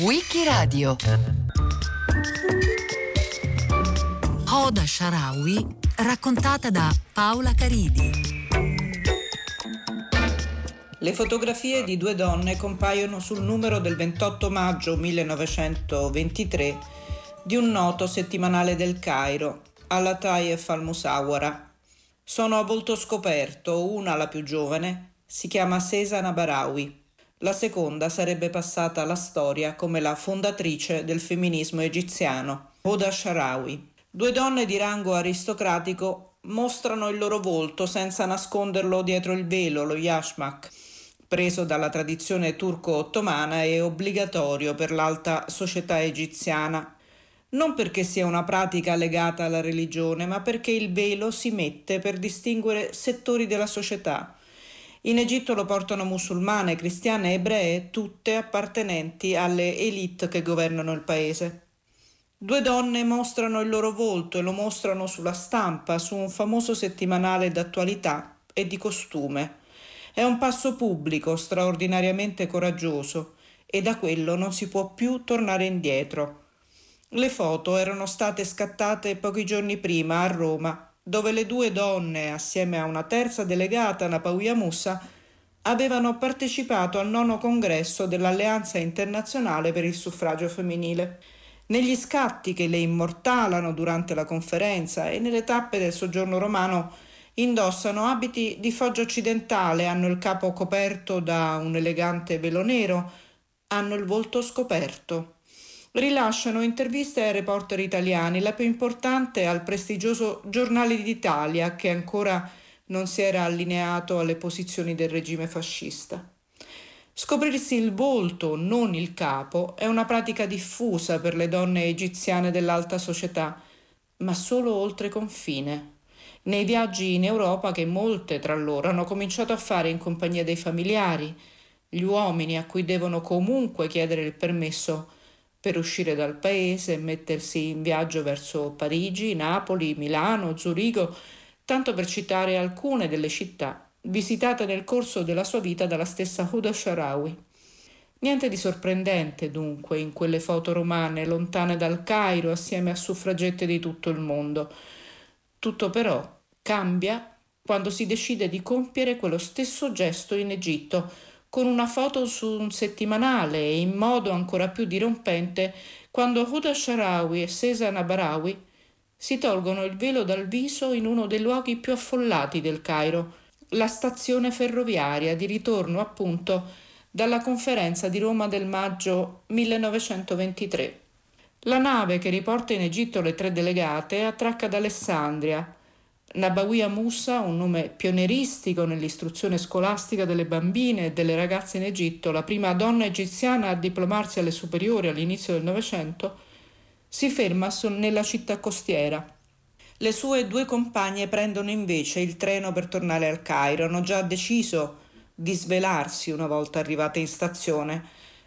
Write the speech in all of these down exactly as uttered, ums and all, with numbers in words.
Wikiradio. Hoda Sharawi raccontata da Paola Caridi. Le fotografie di due donne compaiono sul numero del ventotto maggio millenovecentoventitré di un noto settimanale del Cairo, Al-Lataif Al-Musawara. Sono a volto scoperto, una, la più giovane, si chiama Sezana Barawi. La seconda sarebbe passata alla storia come la fondatrice del femminismo egiziano, Hoda Sharawi. Due donne di rango aristocratico mostrano il loro volto senza nasconderlo dietro il velo, lo yashmak, preso dalla tradizione turco-ottomana e obbligatorio per l'alta società egiziana. Non perché sia una pratica legata alla religione, ma perché il velo si mette per distinguere settori della società. In Egitto lo portano musulmane, cristiane e ebree, tutte appartenenti alle élite che governano il paese. Due donne mostrano il loro volto e lo mostrano sulla stampa, su un famoso settimanale d'attualità e di costume. È un passo pubblico straordinariamente coraggioso e da quello non si può più tornare indietro. Le foto erano state scattate pochi giorni prima a Roma, dove le due donne, assieme a una terza delegata, Napawiya Musa, avevano partecipato al nono congresso dell'Alleanza Internazionale per il Suffragio Femminile. Negli scatti che le immortalano durante la conferenza e nelle tappe del soggiorno romano indossano abiti di foggia occidentale, hanno il capo coperto da un elegante velo nero, hanno il volto scoperto. Rilasciano interviste ai reporter italiani, la più importante al prestigioso Giornale d'Italia, che ancora non si era allineato alle posizioni del regime fascista. Scoprirsi il volto, non il capo, è una pratica diffusa per le donne egiziane dell'alta società, ma solo oltre confine. Nei viaggi in Europa che molte tra loro hanno cominciato a fare in compagnia dei familiari, gli uomini a cui devono comunque chiedere il permesso per uscire dal paese e mettersi in viaggio verso Parigi, Napoli, Milano, Zurigo, tanto per citare alcune delle città visitate nel corso della sua vita dalla stessa Hoda Sharawi. Niente di sorprendente, dunque, in quelle foto romane lontane dal Cairo assieme a suffragette di tutto il mondo. Tutto però cambia quando si decide di compiere quello stesso gesto in Egitto, con una foto su un settimanale e in modo ancora più dirompente quando Hoda Sharawi e Sezana Barawi si tolgono il velo dal viso in uno dei luoghi più affollati del Cairo, la stazione ferroviaria di ritorno appunto dalla conferenza di Roma del maggio millenovecentoventitré. La nave che riporta in Egitto le tre delegate attracca ad Alessandria. Napawiya Musa, un nome pionieristico nell'istruzione scolastica delle bambine e delle ragazze in Egitto, la prima donna egiziana a diplomarsi alle superiori all'inizio del Novecento, si ferma nella città costiera. Le sue due compagne prendono invece il treno per tornare al Cairo, hanno già deciso di svelarsi una volta arrivate in stazione.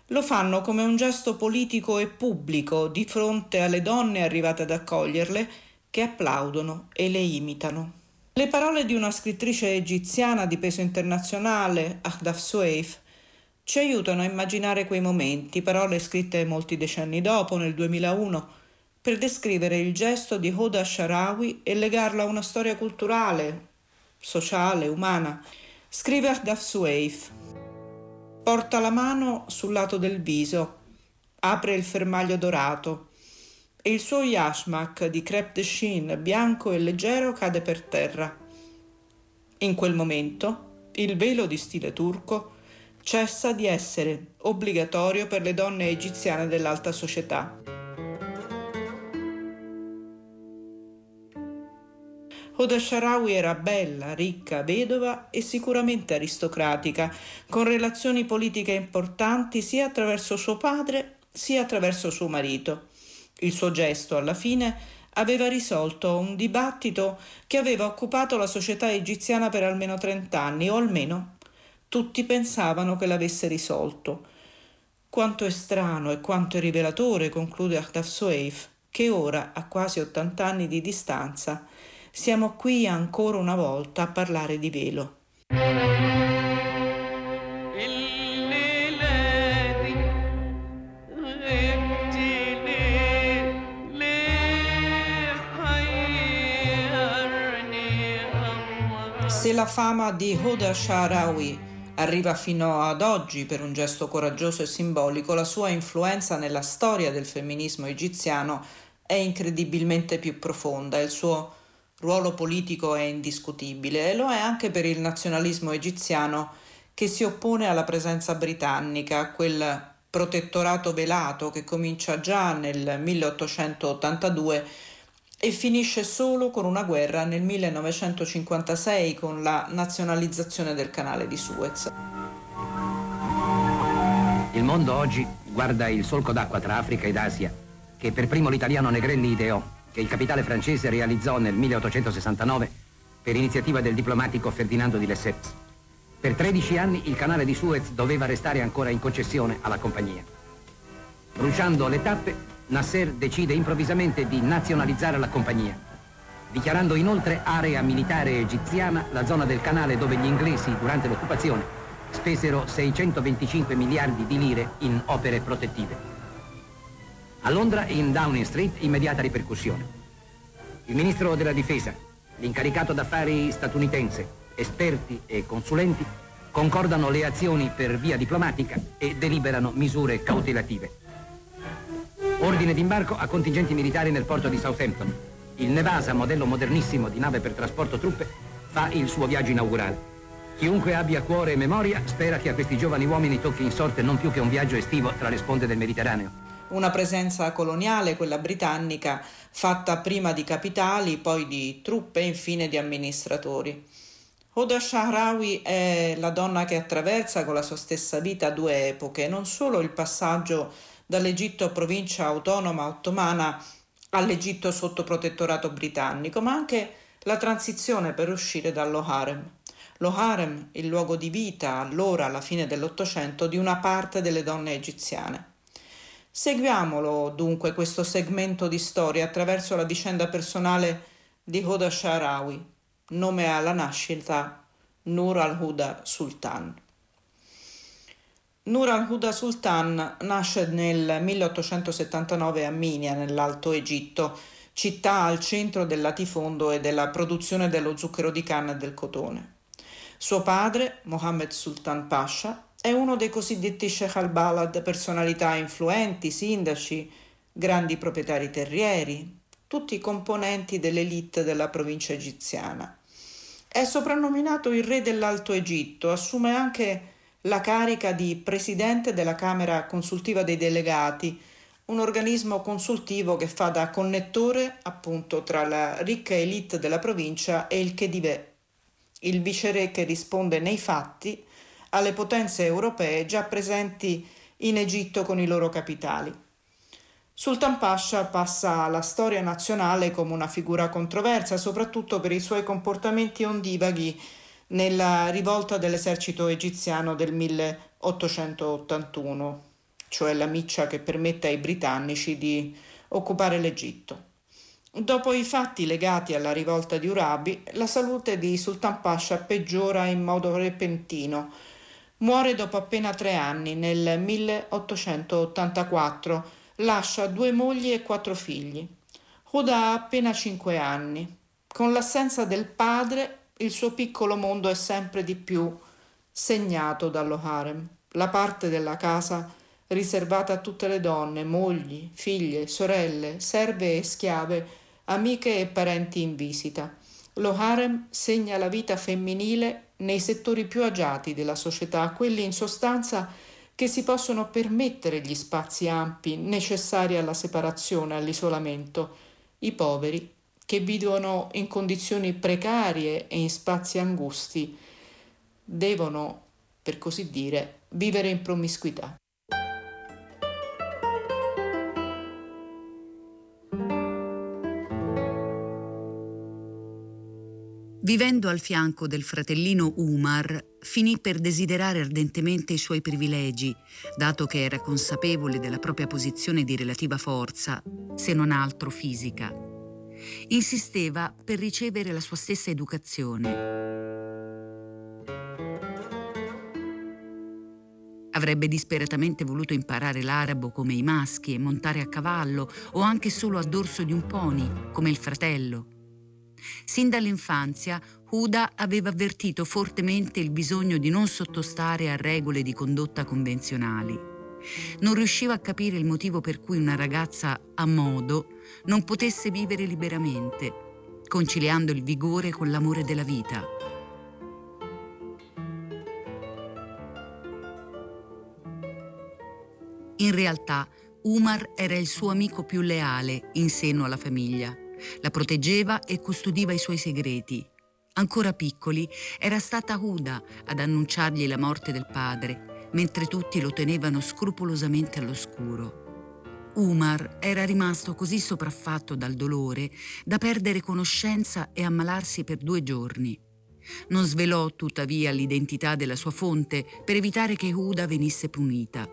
Lo fanno come un gesto politico e pubblico di fronte alle donne arrivate ad accoglierle, che applaudono e le imitano. Le parole di una scrittrice egiziana di peso internazionale, Ahdaf Sueif, ci aiutano a immaginare quei momenti, parole scritte molti decenni dopo, nel duemilauno, per descrivere il gesto di Hoda Sharawi e legarlo a una storia culturale, sociale, umana. Scrive Ahdaf Sueif: porta la mano sul lato del viso, apre il fermaglio dorato, e il suo yashmak di crêpe de Chine bianco e leggero cade per terra. In quel momento il velo di stile turco cessa di essere obbligatorio per le donne egiziane dell'alta società. Hoda Sharawi era bella, ricca, vedova e sicuramente aristocratica, con relazioni politiche importanti sia attraverso suo padre sia attraverso suo marito. Il suo gesto, alla fine, aveva risolto un dibattito che aveva occupato la società egiziana per almeno trent'anni, o almeno tutti pensavano che l'avesse risolto. Quanto è strano e quanto è rivelatore, conclude Ahdaf Sueif, che ora, a quasi ottant'anni di distanza, siamo qui ancora una volta a parlare di velo. la fama di Hoda Sha'rawi. Arriva fino ad oggi, per un gesto coraggioso e simbolico, la sua influenza nella storia del femminismo egiziano è incredibilmente più profonda. Il suo ruolo politico è indiscutibile e lo è anche per il nazionalismo egiziano che si oppone alla presenza britannica, a quel protettorato velato che comincia già nel milleottocentottantadue e finisce solo con una guerra nel millenovecentocinquantasei con la nazionalizzazione del canale di Suez. Il mondo oggi guarda il solco d'acqua tra Africa ed Asia, che per primo l'italiano Negrelli ideò, che il capitale francese realizzò nel milleottocentosessantanove per iniziativa del diplomatico Ferdinando di Lesseps. Per tredici anni il canale di Suez doveva restare ancora in concessione alla compagnia. Bruciando le tappe, Nasser decide improvvisamente di nazionalizzare la compagnia, dichiarando inoltre area militare egiziana la zona del canale dove gli inglesi, durante l'occupazione, spesero seicentoventicinque miliardi di lire in opere protettive. A Londra, in Downing Street, immediata ripercussione. Il ministro della difesa, l'incaricato d'affari statunitense, esperti e consulenti concordano le azioni per via diplomatica e deliberano misure cautelative. Ordine d'imbarco a contingenti militari nel porto di Southampton. Il Nevasa, modello modernissimo di nave per trasporto truppe, fa il suo viaggio inaugurale. Chiunque abbia cuore e memoria spera che a questi giovani uomini tocchi in sorte non più che un viaggio estivo tra le sponde del Mediterraneo. Una presenza coloniale, quella britannica, fatta prima di capitali, poi di truppe e infine di amministratori. Hoda Sha'rawi è la donna che attraversa con la sua stessa vita due epoche, non solo il passaggio dall'Egitto provincia autonoma ottomana all'Egitto sotto protettorato britannico, ma anche la transizione per uscire dallo harem. Lo harem, il luogo di vita, allora alla fine dell'Ottocento, di una parte delle donne egiziane. Seguiamolo dunque questo segmento di storia attraverso la vicenda personale di Hoda Sha'rawi, nome alla nascita Noor al-Huda Sultan. Noor al-Huda Sultan nasce nel milleottocentosettantanove a Minia, nell'Alto Egitto, città al centro del latifondo e della produzione dello zucchero di canna e del cotone. Suo padre, Mohammed Sultan Pasha, è uno dei cosiddetti Sheikh al-Balad, personalità influenti, sindaci, grandi proprietari terrieri, tutti componenti dell'elite della provincia egiziana. È soprannominato il re dell'Alto Egitto, assume anche la carica di presidente della Camera Consultiva dei Delegati, un organismo consultivo che fa da connettore appunto tra la ricca elite della provincia e il Khedive, il viceré che risponde nei fatti alle potenze europee già presenti in Egitto con i loro capitali. Sultan Pasha passa alla storia nazionale come una figura controversa, soprattutto per i suoi comportamenti ondivaghi nella rivolta dell'esercito egiziano del milleottocentottantuno, cioè la miccia che permette ai britannici di occupare l'Egitto. Dopo i fatti legati alla rivolta di Urabi, la salute di Sultan Pasha peggiora in modo repentino. Muore dopo appena tre anni, nel milleottocentottantaquattro, lascia due mogli e quattro figli. Hoda ha appena cinque anni. Con l'assenza del padre, il suo piccolo mondo è sempre di più segnato dallo harem, la parte della casa riservata a tutte le donne, mogli, figlie, sorelle, serve e schiave, amiche e parenti in visita. Lo harem segna la vita femminile nei settori più agiati della società, quelli in sostanza che si possono permettere gli spazi ampi necessari alla separazione, all'isolamento, i poveri, che vivono in condizioni precarie e in spazi angusti, devono, per così dire, vivere in promiscuità. Vivendo al fianco del fratellino Umar, finì per desiderare ardentemente i suoi privilegi, dato che era consapevole della propria posizione di relativa forza, se non altro fisica. Insisteva per ricevere la sua stessa educazione. Avrebbe disperatamente voluto imparare l'arabo come i maschi e montare a cavallo o anche solo a dorso di un pony, come il fratello. Sin dall'infanzia, Huda aveva avvertito fortemente il bisogno di non sottostare a regole di condotta convenzionali. Non riusciva a capire il motivo per cui una ragazza a modo non potesse vivere liberamente, conciliando il vigore con l'amore della vita. In realtà, Umar era il suo amico più leale in seno alla famiglia. La proteggeva e custodiva i suoi segreti. Ancora piccoli, era stata Huda ad annunciargli la morte del padre, mentre tutti lo tenevano scrupolosamente all'oscuro. Umar era rimasto così sopraffatto dal dolore da perdere conoscenza e ammalarsi per due giorni. Non svelò tuttavia l'identità della sua fonte per evitare che Huda venisse punita.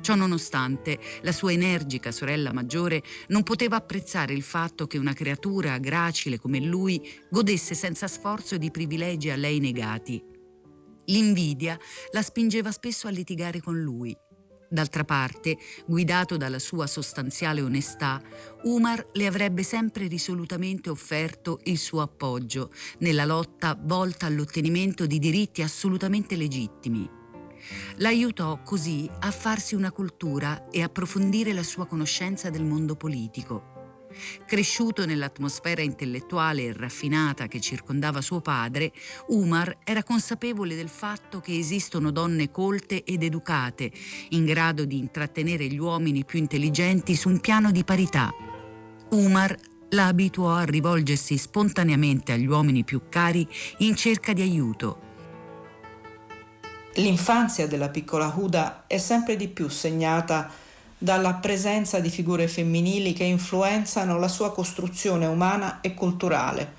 Ciò nonostante, la sua energica sorella maggiore non poteva apprezzare il fatto che una creatura gracile come lui godesse senza sforzo di privilegi a lei negati. L'invidia la spingeva spesso a litigare con lui. D'altra parte, guidato dalla sua sostanziale onestà, Umar le avrebbe sempre risolutamente offerto il suo appoggio nella lotta volta all'ottenimento di diritti assolutamente legittimi. L'aiutò così a farsi una cultura e approfondire la sua conoscenza del mondo politico. Cresciuto nell'atmosfera intellettuale e raffinata che circondava suo padre, Umar era consapevole del fatto che esistono donne colte ed educate, in grado di intrattenere gli uomini più intelligenti su un piano di parità. Umar la abituò a rivolgersi spontaneamente agli uomini più cari in cerca di aiuto. L'infanzia della piccola Huda è sempre di più segnata dalla presenza di figure femminili che influenzano la sua costruzione umana e culturale.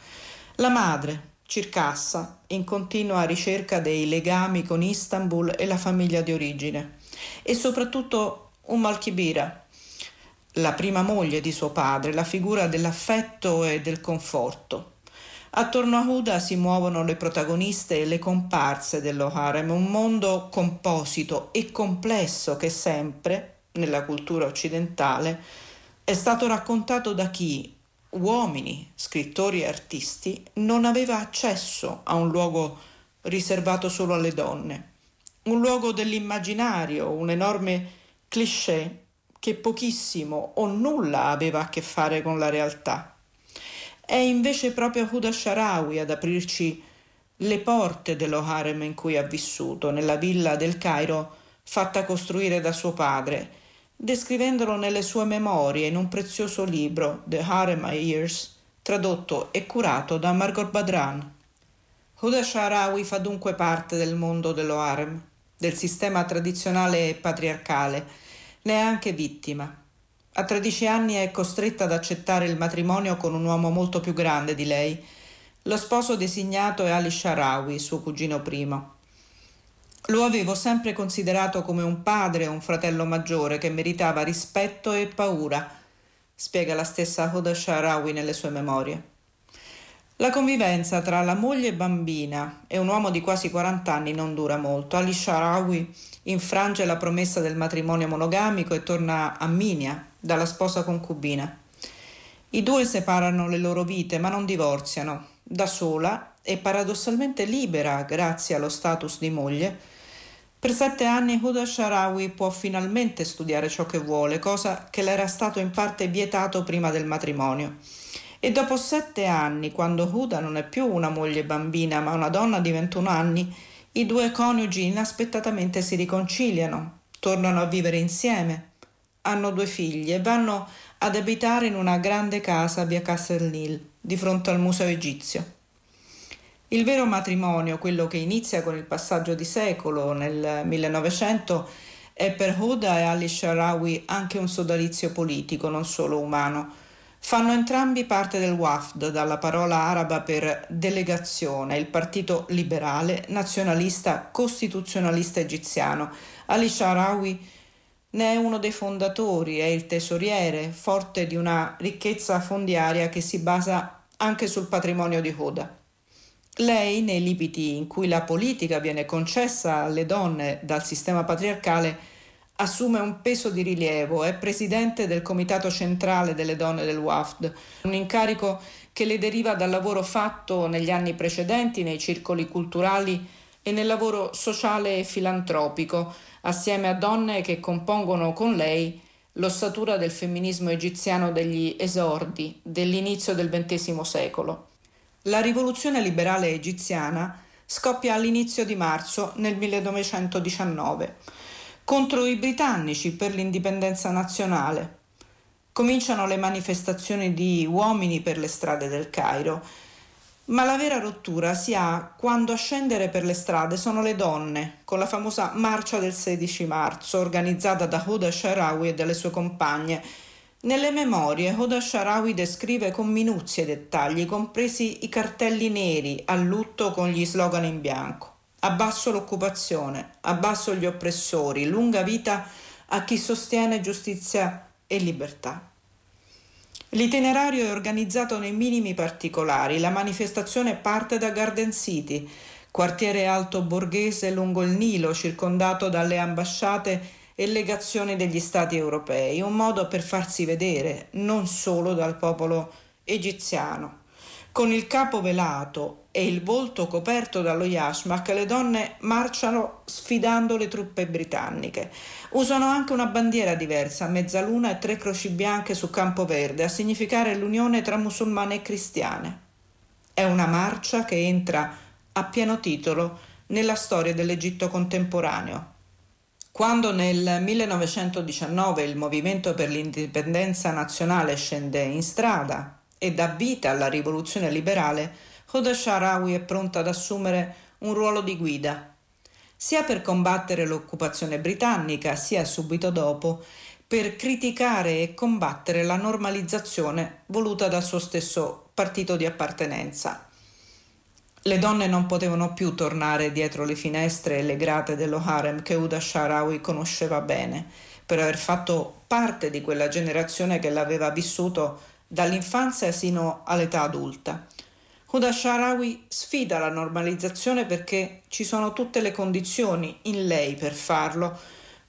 La madre, Circassa, in continua ricerca dei legami con Istanbul e la famiglia di origine, e soprattutto Umm Kibira, la prima moglie di suo padre, la figura dell'affetto e del conforto. Attorno a Huda si muovono le protagoniste e le comparse dello harem, un mondo composito e complesso che sempre, nella cultura occidentale, è stato raccontato da chi, uomini, scrittori e artisti, non aveva accesso a un luogo riservato solo alle donne, un luogo dell'immaginario, un enorme cliché che pochissimo o nulla aveva a che fare con la realtà. È invece proprio Huda Sharawi ad aprirci le porte dello harem in cui ha vissuto, nella villa del Cairo fatta costruire da suo padre, descrivendolo nelle sue memorie in un prezioso libro, The Harem Years, tradotto e curato da Margot Badran. Huda Sharawi fa dunque parte del mondo dello harem, del sistema tradizionale e patriarcale. Ne è anche vittima. A tredici anni è costretta ad accettare il matrimonio con un uomo molto più grande di lei. Lo sposo designato è Ali Sharawi, suo cugino primo. Lo avevo sempre considerato come un padre e un fratello maggiore che meritava rispetto e paura, spiega la stessa Huda Sharawi nelle sue memorie. La convivenza tra la moglie bambina e un uomo di quasi quaranta anni non dura molto. Ali Sharawi infrange la promessa del matrimonio monogamico e torna a Minia dalla sposa concubina. I due separano le loro vite ma non divorziano. Da sola e paradossalmente libera grazie allo status di moglie, per sette anni Huda Sharawi può finalmente studiare ciò che vuole, cosa che le era stato in parte vietato prima del matrimonio. E dopo sette anni, quando Huda non è più una moglie bambina ma una donna di ventuno anni, i due coniugi inaspettatamente si riconciliano, tornano a vivere insieme, hanno due figli e vanno ad abitare in una grande casa via Castelnil, di fronte al museo egizio. Il vero matrimonio, quello che inizia con il passaggio di secolo nel millenovecento, è per Huda e Ali Sharawi anche un sodalizio politico, non solo umano. Fanno entrambi parte del Wafd, dalla parola araba per delegazione, il partito liberale, nazionalista, costituzionalista egiziano. Ali Sharawi ne è uno dei fondatori, è il tesoriere, forte di una ricchezza fondiaria che si basa anche sul patrimonio di Huda. Lei, nei limiti in cui la politica viene concessa alle donne dal sistema patriarcale, assume un peso di rilievo, è presidente del Comitato Centrale delle Donne del WAFD, un incarico che le deriva dal lavoro fatto negli anni precedenti nei circoli culturali e nel lavoro sociale e filantropico, assieme a donne che compongono con lei l'ossatura del femminismo egiziano degli esordi, dell'inizio del ventesimo secolo. La rivoluzione liberale egiziana scoppia all'inizio di marzo nel millenovecentodiciannove, contro i britannici per l'indipendenza nazionale. Cominciano le manifestazioni di uomini per le strade del Cairo, ma la vera rottura si ha quando a scendere per le strade sono le donne, con la famosa marcia del sedici marzo, organizzata da Hoda Sharawi e dalle sue compagne. Nelle memorie Hoda Sharawi descrive con minuzie i dettagli, compresi i cartelli neri a lutto con gli slogan in bianco: abbasso l'occupazione, abbasso gli oppressori, lunga vita a chi sostiene giustizia e libertà. L'itinerario è organizzato nei minimi particolari. La manifestazione parte da Garden City, quartiere alto borghese lungo il Nilo, circondato dalle ambasciate e legazioni degli stati europei, un modo per farsi vedere non solo dal popolo egiziano. Con il capo velato e il volto coperto dallo yashmak, le donne marciano sfidando le truppe britanniche. Usano anche una bandiera diversa, mezzaluna e tre croci bianche su campo verde, a significare l'unione tra musulmane e cristiane. È una marcia che entra a pieno titolo nella storia dell'Egitto contemporaneo. Quando nel millenovecentodiciannove il movimento per l'indipendenza nazionale scende in strada e dà vita alla rivoluzione liberale, Hoda Sharawi è pronta ad assumere un ruolo di guida, sia per combattere l'occupazione britannica, sia subito dopo per criticare e combattere la normalizzazione voluta dal suo stesso partito di appartenenza. Le donne non potevano più tornare dietro le finestre e le grate dello harem che Hoda Sharawi conosceva bene, per aver fatto parte di quella generazione che l'aveva vissuto dall'infanzia sino all'età adulta. Hoda Sharawi sfida la normalizzazione perché ci sono tutte le condizioni in lei per farlo.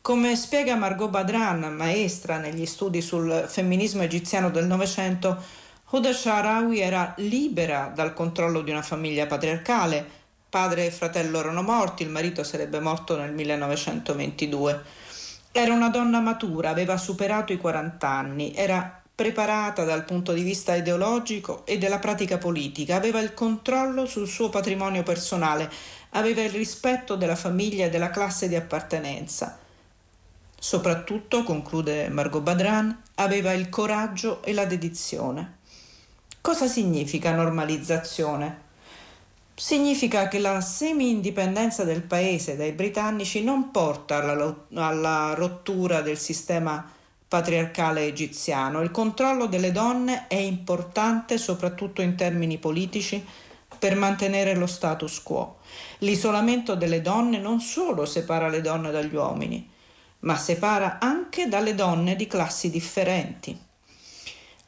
Come spiega Margot Badran, maestra negli studi sul femminismo egiziano del Novecento, Hoda Sharawi era libera dal controllo di una famiglia patriarcale. Padre e fratello erano morti, il marito sarebbe morto nel millenovecentoventidue. Era una donna matura, aveva superato i quaranta anni, era preparata dal punto di vista ideologico e della pratica politica, aveva il controllo sul suo patrimonio personale, aveva il rispetto della famiglia e della classe di appartenenza. Soprattutto, conclude Margot Badran, aveva il coraggio e la dedizione. Cosa significa normalizzazione? Significa che la semi-indipendenza del paese dai britannici non porta alla, alla rottura del sistema patriarcale egiziano. Il controllo delle donne è importante soprattutto in termini politici per mantenere lo status quo. L'isolamento delle donne non solo separa le donne dagli uomini, ma separa anche dalle donne di classi differenti.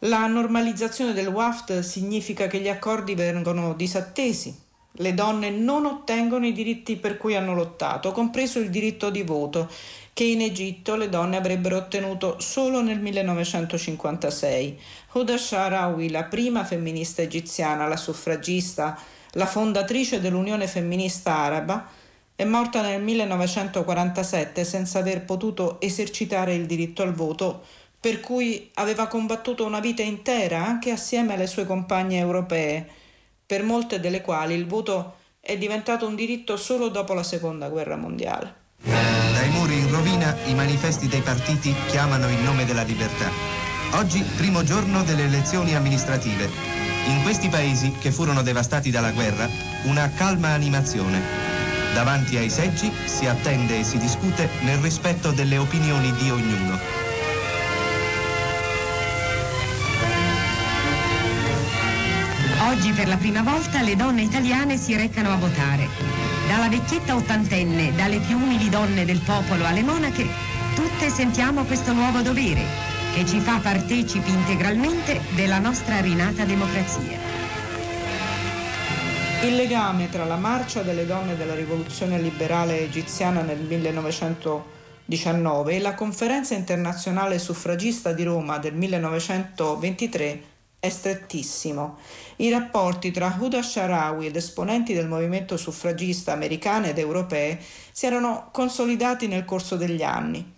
La normalizzazione del WAFD significa che gli accordi vengono disattesi. Le donne non ottengono i diritti per cui hanno lottato, compreso il diritto di voto, che in Egitto le donne avrebbero ottenuto solo nel millenovecentocinquantasei. Hoda Sharawi, la prima femminista egiziana, la suffragista, la fondatrice dell'Unione Femminista Araba, è morta nel millenovecentoquarantasette senza aver potuto esercitare il diritto al voto, per cui aveva combattuto una vita intera anche assieme alle sue compagne europee, per molte delle quali il voto è diventato un diritto solo dopo la Seconda Guerra Mondiale. Dai muri in rovina i manifesti dei partiti chiamano il nome della libertà. Oggi, primo giorno delle elezioni amministrative. In questi paesi, che furono devastati dalla guerra, una calma animazione. Davanti ai seggi si attende e si discute nel rispetto delle opinioni di ognuno. Oggi per la prima volta le donne italiane si recano a votare. Dalla vecchietta ottantenne, dalle più umili donne del popolo alle monache, tutte sentiamo questo nuovo dovere che ci fa partecipi integralmente della nostra rinata democrazia. Il legame tra la marcia delle donne della rivoluzione liberale egiziana nel millenovecentoquarantanove diciannove e la Conferenza internazionale suffragista di Roma del millenovecentoventitré è strettissimo. I rapporti tra Huda Sharawi ed esponenti del movimento suffragista americane ed europee si erano consolidati nel corso degli anni.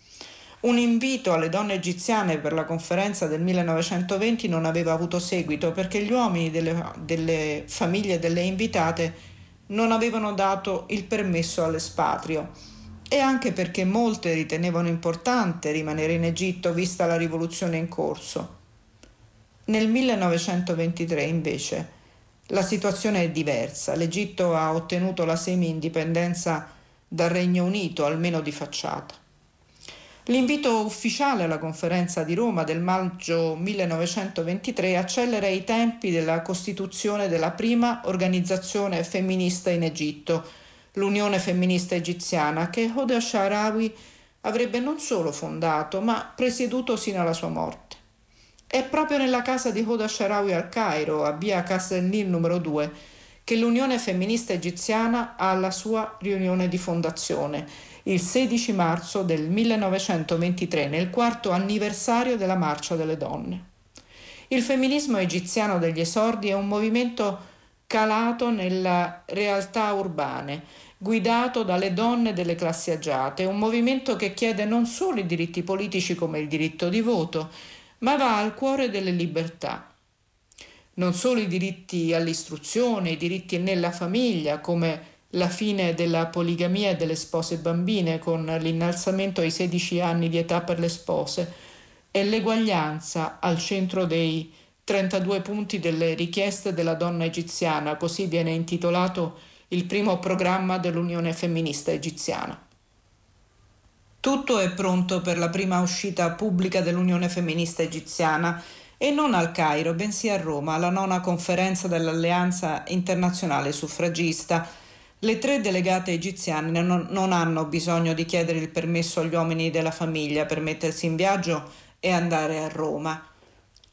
Un invito alle donne egiziane per la conferenza del millenovecentoventi non aveva avuto seguito perché gli uomini delle, delle famiglie delle invitate non avevano dato il permesso all'espatrio e anche perché molte ritenevano importante rimanere in Egitto vista la rivoluzione in corso. Nel millenovecentoventitré invece la situazione è diversa, l'Egitto ha ottenuto la semi-indipendenza dal Regno Unito, almeno di facciata. L'invito ufficiale alla conferenza di Roma del maggio millenovecentoventitré accelera i tempi della costituzione della prima organizzazione femminista in Egitto, l'Unione Femminista Egiziana, che Huda Sharawi avrebbe non solo fondato, ma presieduto sino alla sua morte. È proprio nella casa di Huda Sharawi al Cairo, a via Castelnil numero due, che l'Unione Femminista Egiziana ha la sua riunione di fondazione, il sedici marzo del millenovecentoventitré, nel quarto anniversario della Marcia delle Donne. Il femminismo egiziano degli esordi è un movimento calato nelle realtà urbane, guidato dalle donne delle classi agiate, un movimento che chiede non solo i diritti politici come il diritto di voto, ma va al cuore delle libertà. Non solo i diritti all'istruzione, i diritti nella famiglia, come la fine della poligamia e delle spose bambine con l'innalzamento ai sedici anni di età per le spose e l'eguaglianza al centro dei trentadue punti delle richieste della donna egiziana, così viene intitolato il primo programma dell'Unione Femminista Egiziana. Tutto è pronto per la prima uscita pubblica dell'Unione Femminista Egiziana e non al Cairo, bensì a Roma, alla nona conferenza dell'Alleanza Internazionale Suffragista. Le tre delegate egiziane non, non hanno bisogno di chiedere il permesso agli uomini della famiglia per mettersi in viaggio e andare a Roma.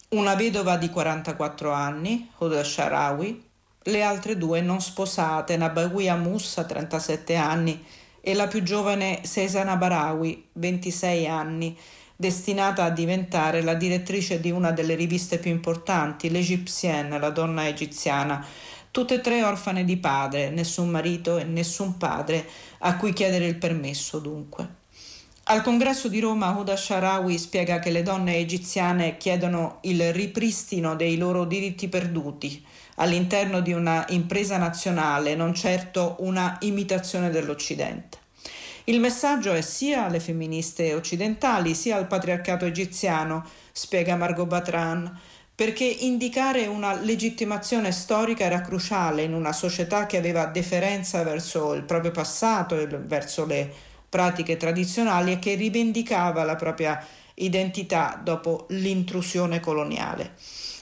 Una vedova di quarantaquattro anni, Huda Sharawi, le altre due non sposate, Nabawiya Musa, trentasette anni, e la più giovane Sesana Barawi, ventisei anni, destinata a diventare la direttrice di una delle riviste più importanti, l'Egyptienne, la donna egiziana, tutte e tre orfane di padre, nessun marito e nessun padre a cui chiedere il permesso dunque. Al congresso di Roma Huda Sharawi spiega che le donne egiziane chiedono il ripristino dei loro diritti perduti all'interno di una impresa nazionale, non certo una imitazione dell'Occidente. Il messaggio è sia alle femministe occidentali sia al patriarcato egiziano, spiega Margot Batran, perché indicare una legittimazione storica era cruciale in una società che aveva deferenza verso il proprio passato e verso le pratiche tradizionali e che rivendicava la propria identità dopo l'intrusione coloniale.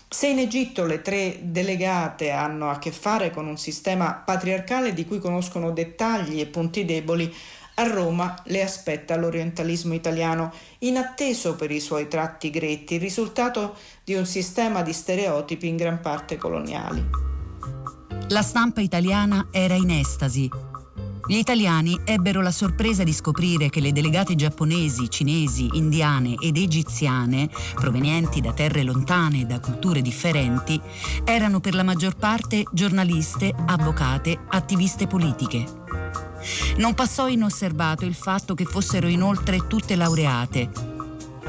Se in Egitto le tre delegate hanno a che fare con un sistema patriarcale di cui conoscono dettagli e punti deboli, a Roma le aspetta l'orientalismo italiano, inatteso per i suoi tratti gretti, risultato di un sistema di stereotipi in gran parte coloniali. La stampa italiana era in estasi. Gli italiani ebbero la sorpresa di scoprire che le delegate giapponesi, cinesi, indiane ed egiziane, provenienti da terre lontane e da culture differenti, erano per la maggior parte giornaliste, avvocate, attiviste politiche. Non passò inosservato il fatto che fossero inoltre tutte laureate.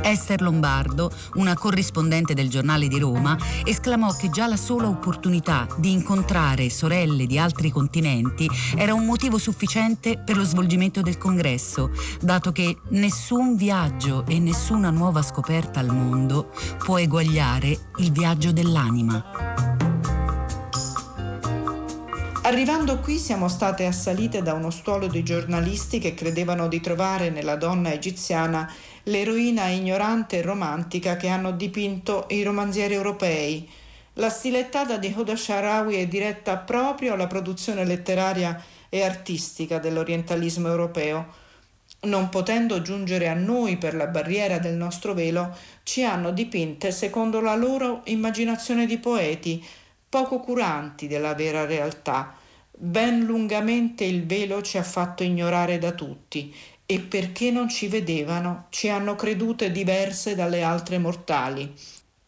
Esther Lombardo, una corrispondente del Giornale di Roma, esclamò che già la sola opportunità di incontrare sorelle di altri continenti era un motivo sufficiente per lo svolgimento del congresso, dato che nessun viaggio e nessuna nuova scoperta al mondo può eguagliare il viaggio dell'anima. Arrivando qui siamo state assalite da uno stuolo di giornalisti che credevano di trovare nella donna egiziana l'eroina ignorante e romantica che hanno dipinto i romanzieri europei. La stilettata di Huda Sharawi è diretta proprio alla produzione letteraria e artistica dell'orientalismo europeo. Non potendo giungere a noi per la barriera del nostro velo, ci hanno dipinte secondo la loro immaginazione di poeti, poco curanti della vera realtà. Ben lungamente il velo ci ha fatto ignorare da tutti e perché non ci vedevano, ci hanno credute diverse dalle altre mortali.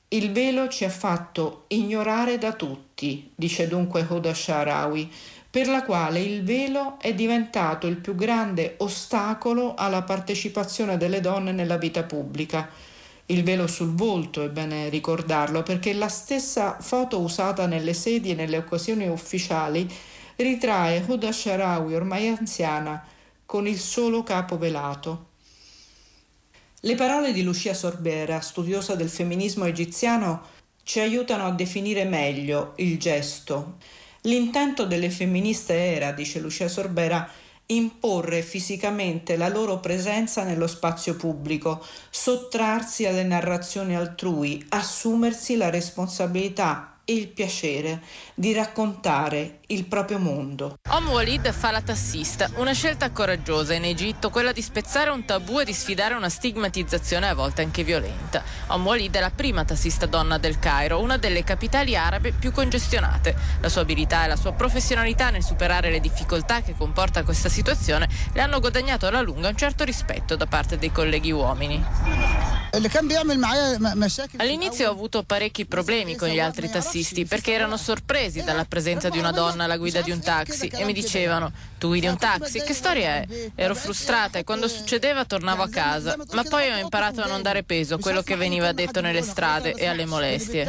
Il velo ci ha fatto ignorare da tutti, dice dunque Hoda Sha'arawy, per la quale il velo è diventato il più grande ostacolo alla partecipazione delle donne nella vita pubblica. Il velo sul volto è bene ricordarlo, perché la stessa foto usata nelle sedi e nelle occasioni ufficiali ritrae Hoda Sha'arawy ormai anziana con il solo capo velato. Le parole di Lucia Sorbera, studiosa del femminismo egiziano, ci aiutano a definire meglio il gesto. L'intento delle femministe era, dice Lucia Sorbera, imporre fisicamente la loro presenza nello spazio pubblico, sottrarsi alle narrazioni altrui, assumersi la responsabilità e il piacere di raccontare il proprio mondo. Om Walid fa la tassista, una scelta coraggiosa in Egitto, quella di spezzare un tabù e di sfidare una stigmatizzazione a volte anche violenta. Om Walid è la prima tassista donna del Cairo, una delle capitali arabe più congestionate. La sua abilità e la sua professionalità nel superare le difficoltà che comporta questa situazione le hanno guadagnato alla lunga un certo rispetto da parte dei colleghi uomini. All'inizio ho avuto parecchi problemi con gli altri tassisti perché erano sorpresi dalla presenza di una donna alla guida di un taxi e mi dicevano: tu guidi un taxi? Che storia è? Ero frustrata e quando succedeva tornavo a casa, ma poi ho imparato a non dare peso a quello che veniva detto nelle strade e alle molestie.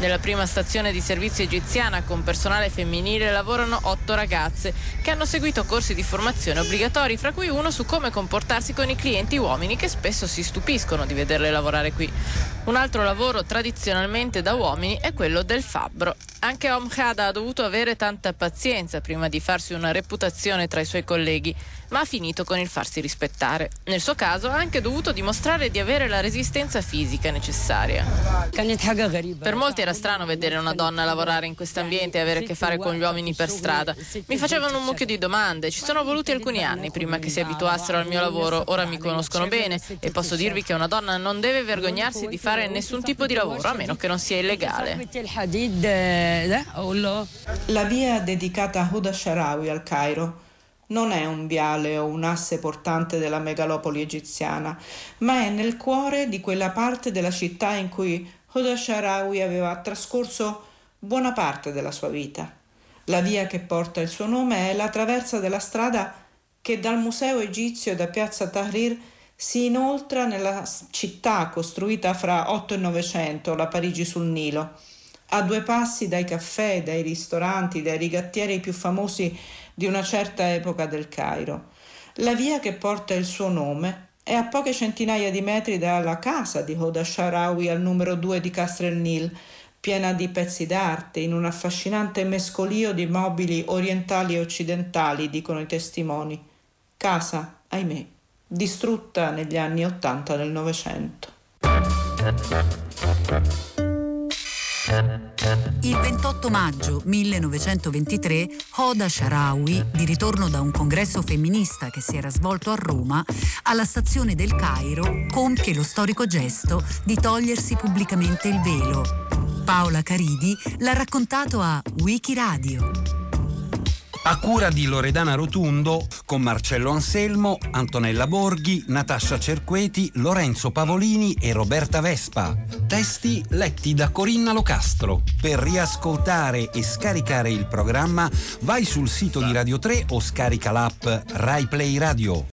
Nella prima stazione di servizio egiziana con personale femminile lavorano otto ragazze che hanno seguito corsi di formazione obbligatori, fra cui uno su come comportarsi con i clienti uomini che spesso si stupiscono di vederle lavorare qui. Un altro lavoro tradizionalmente da uomini è quello del fabbro. Anche Om Khada ha dovuto avere tanta pazienza prima di farsi una reputazione tra i suoi colleghi, ma ha finito con il farsi rispettare. Nel suo caso ha anche dovuto dimostrare di avere la resistenza fisica necessaria. Per molti era strano vedere una donna lavorare in questo ambiente e avere a che fare con gli uomini per strada. Mi facevano un mucchio di domande, ci sono voluti alcuni anni prima che si abituassero al mio lavoro, ora mi conoscono bene e posso dirvi che una donna non deve vergognarsi di fare nessun tipo di lavoro, a meno che non sia illegale. La via dedicata a Hoda Sha'arawy al Cairo non è un viale o un asse portante della megalopoli egiziana, ma è nel cuore di quella parte della città in cui Hoda Sha'arawy aveva trascorso buona parte della sua vita. La via che porta il suo nome è la traversa della strada che dal museo egizio e da piazza Tahrir si inoltra nella città costruita fra otto e novecento, la Parigi sul Nilo. A due passi dai caffè, dai ristoranti, dai rigattieri più famosi di una certa epoca del Cairo. La via che porta il suo nome è a poche centinaia di metri dalla casa di Hoda Sha'arawy al numero due di Kasr Nil, piena di pezzi d'arte, in un affascinante mescolio di mobili orientali e occidentali, dicono i testimoni. Casa, ahimè, distrutta negli anni Ottanta del Novecento. Il ventotto maggio millenovecentoventitré Hoda Sha'arawy, di ritorno da un congresso femminista che si era svolto a Roma, alla stazione del Cairo compie lo storico gesto di togliersi pubblicamente il velo. Paola Caridi l'ha raccontato a Wikiradio. A cura di Loredana Rotundo, con Marcello Anselmo, Antonella Borghi, Natascia Cerqueti, Lorenzo Pavolini e Roberta Vespa. Testi letti da Corinna Locastro. Per riascoltare e scaricare il programma vai sul sito di Radio tre o scarica l'app RaiPlay Radio.